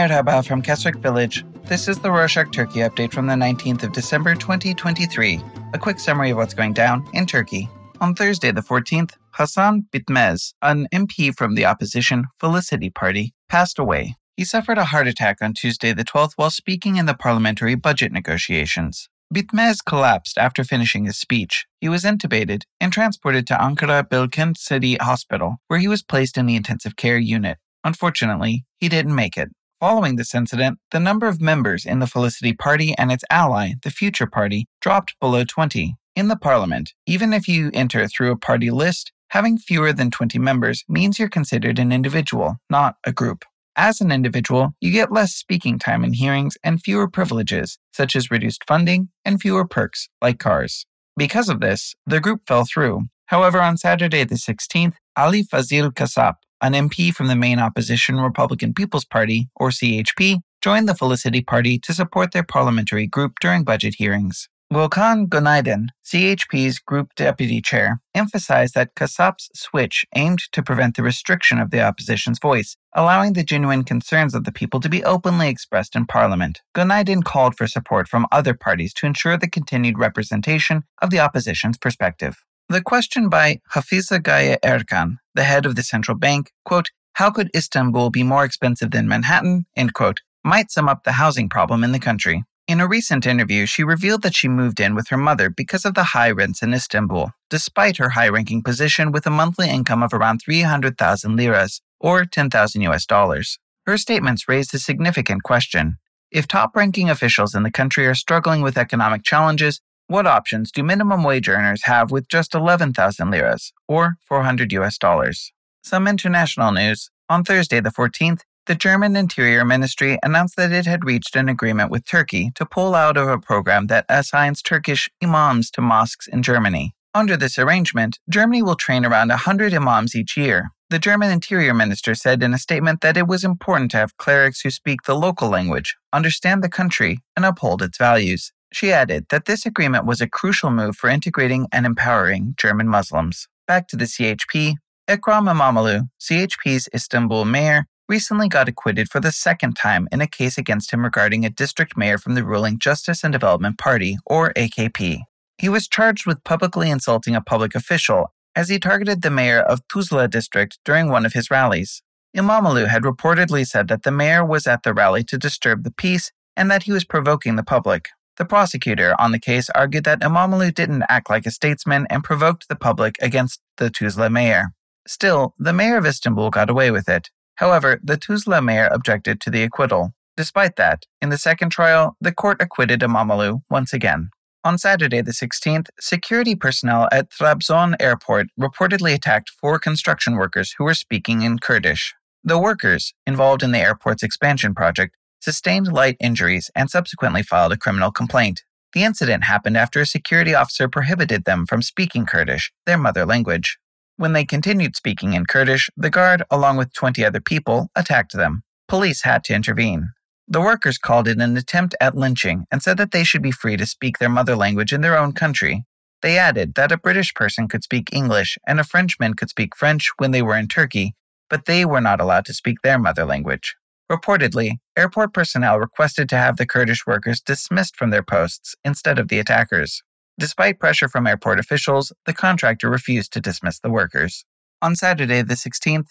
Merhaba from Kesrik Village. This is the Rorshok Turkey update from the 19th of December, 2023. A quick summary of what's going down in Turkey. On Thursday the 14th, Hasan Bitmez, an MP from the opposition Felicity Party, passed away. He suffered a heart attack on Tuesday the 12th while speaking in the parliamentary budget negotiations. Bitmez collapsed after finishing his speech. He was intubated and transported to Ankara Bilkent City Hospital, where he was placed in the intensive care unit. Unfortunately, he didn't make it. Following this incident, the number of members in the Felicity Party and its ally, the Future Party, dropped below 20. In the parliament, even if you enter through a party list, having fewer than 20 members means you're considered an individual, not a group. As an individual, you get less speaking time in hearings and fewer privileges, such as reduced funding and fewer perks, like cars. Because of this, the group fell through. However, on Saturday the 16th, Ali Fazil Kassap, an MP from the main opposition Republican People's Party, or CHP, joined the Felicity Party to support their parliamentary group during budget hearings. Volkan Gönaydın, CHP's group deputy chair, emphasized that Kassap's switch aimed to prevent the restriction of the opposition's voice, allowing the genuine concerns of the people to be openly expressed in parliament. Gönaydın called for support from other parties to ensure the continued representation of the opposition's perspective. The question by Hafize Gaye Erkan, the head of the central bank, quote, "How could Istanbul be more expensive than Manhattan?" end quote, might sum up the housing problem in the country. In a recent interview, she revealed that she moved in with her mother because of the high rents in Istanbul, despite her high-ranking position with a monthly income of around 300,000 liras, or $10,000. Her statements raised a significant question. If top-ranking officials in the country are struggling with economic challenges, what options do minimum wage earners have with just 11,000 liras, or $400? Some international news. On Thursday the 14th, the German Interior Ministry announced that it had reached an agreement with Turkey to pull out of a program that assigns Turkish imams to mosques in Germany. Under this arrangement, Germany will train around 100 imams each year. The German Interior Minister said in a statement that it was important to have clerics who speak the local language, understand the country, and uphold its values. She added that this agreement was a crucial move for integrating and empowering German Muslims. Back to the CHP, Ekrem İmamoğlu, CHP's Istanbul mayor, recently got acquitted for the second time in a case against him regarding a district mayor from the ruling Justice and Development Party, or AKP. He was charged with publicly insulting a public official as he targeted the mayor of Tuzla district during one of his rallies. İmamoğlu had reportedly said that the mayor was at the rally to disturb the peace and that he was provoking the public. The prosecutor on the case argued that İmamoğlu didn't act like a statesman and provoked the public against the Tuzla mayor. Still, the mayor of Istanbul got away with it. However, the Tuzla mayor objected to the acquittal. Despite that, in the second trial, the court acquitted İmamoğlu once again. On Saturday the 16th, security personnel at Trabzon Airport reportedly attacked four construction workers who were speaking in Kurdish. The workers, involved in the airport's expansion project, sustained light injuries, and subsequently filed a criminal complaint. The incident happened after a security officer prohibited them from speaking Kurdish, their mother language. When they continued speaking in Kurdish, the guard, along with 20 other people, attacked them. Police had to intervene. The workers called it an attempt at lynching and said that they should be free to speak their mother language in their own country. They added that a British person could speak English and a Frenchman could speak French when they were in Turkey, but they were not allowed to speak their mother language. Reportedly, airport personnel requested to have the Kurdish workers dismissed from their posts instead of the attackers. Despite pressure from airport officials, the contractor refused to dismiss the workers. On Saturday the 16th,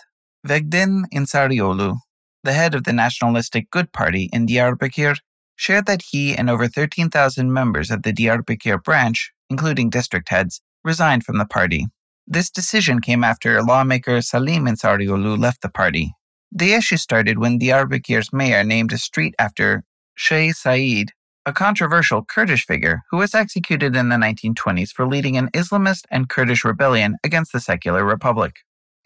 Vehdi Inceariolu, the head of the nationalistic Good Party in Diyarbakir, shared that he and over 13,000 members of the Diyarbakir branch, including district heads, resigned from the party. This decision came after lawmaker Salim İncearıoğlu left the party. The issue started when Diyarbakir's mayor named a street after Şeyh Said, a controversial Kurdish figure who was executed in the 1920s for leading an Islamist and Kurdish rebellion against the secular republic.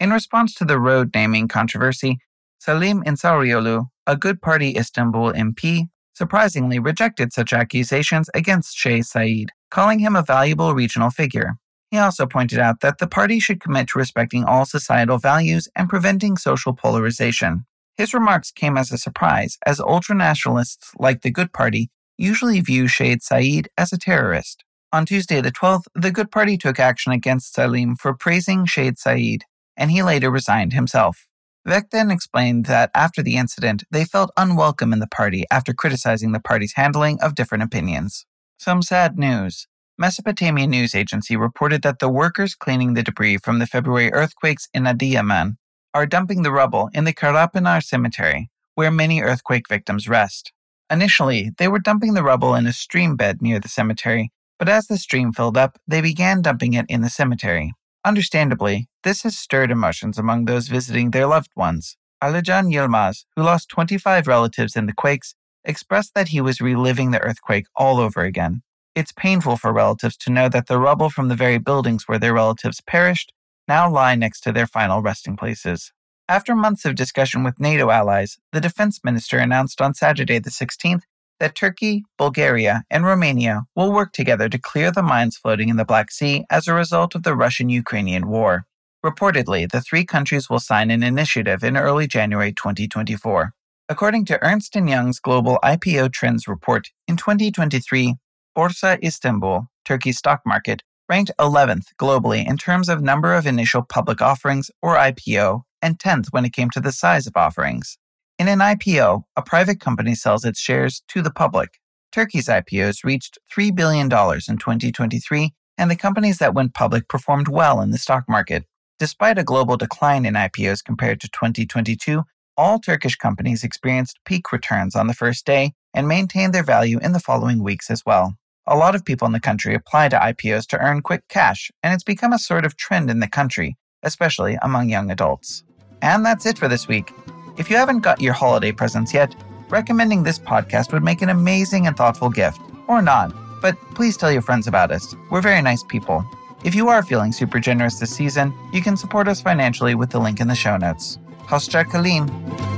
In response to the road naming controversy, Salim İncearıoğlu, a Good Party Istanbul MP, surprisingly rejected such accusations against Şeyh Said, calling him a valuable regional figure. He also pointed out that the party should commit to respecting all societal values and preventing social polarization. His remarks came as a surprise, as ultranationalists like the Good Party usually view Şeyh Said as a terrorist. On Tuesday the 12th, the Good Party took action against Salim for praising Şeyh Said, and he later resigned himself. Vek then explained that after the incident, they felt unwelcome in the party after criticizing the party's handling of different opinions. Some sad news. Mesopotamian News Agency reported that the workers cleaning the debris from the February earthquakes in Adiyaman are dumping the rubble in the Karapinar Cemetery, where many earthquake victims rest. Initially, they were dumping the rubble in a stream bed near the cemetery, but as the stream filled up, they began dumping it in the cemetery. Understandably, this has stirred emotions among those visiting their loved ones. Alijan Yilmaz, who lost 25 relatives in the quakes, expressed that he was reliving the earthquake all over again. It's painful for relatives to know that the rubble from the very buildings where their relatives perished now lie next to their final resting places. After months of discussion with NATO allies, the defense minister announced on Saturday the 16th that Turkey, Bulgaria, and Romania will work together to clear the mines floating in the Black Sea as a result of the Russian-Ukrainian war. Reportedly, the three countries will sign an initiative in early January 2024. According to Ernst & Young's Global IPO Trends report, in 2023, Borsa Istanbul, Turkey's stock market, ranked 11th globally in terms of number of initial public offerings, or IPO, and 10th when it came to the size of offerings. In an IPO, a private company sells its shares to the public. Turkey's IPOs reached $3 billion in 2023, and the companies that went public performed well in the stock market. Despite a global decline in IPOs compared to 2022, all Turkish companies experienced peak returns on the first day and maintained their value in the following weeks as well. A lot of people in the country apply to IPOs to earn quick cash, and it's become a sort of trend in the country, especially among young adults. And that's it for this week. If you haven't got your holiday presents yet, recommending this podcast would make an amazing and thoughtful gift, or not, but please tell your friends about us. We're very nice people. If you are feeling super generous this season, you can support us financially with the link in the show notes. Hoşça kalın.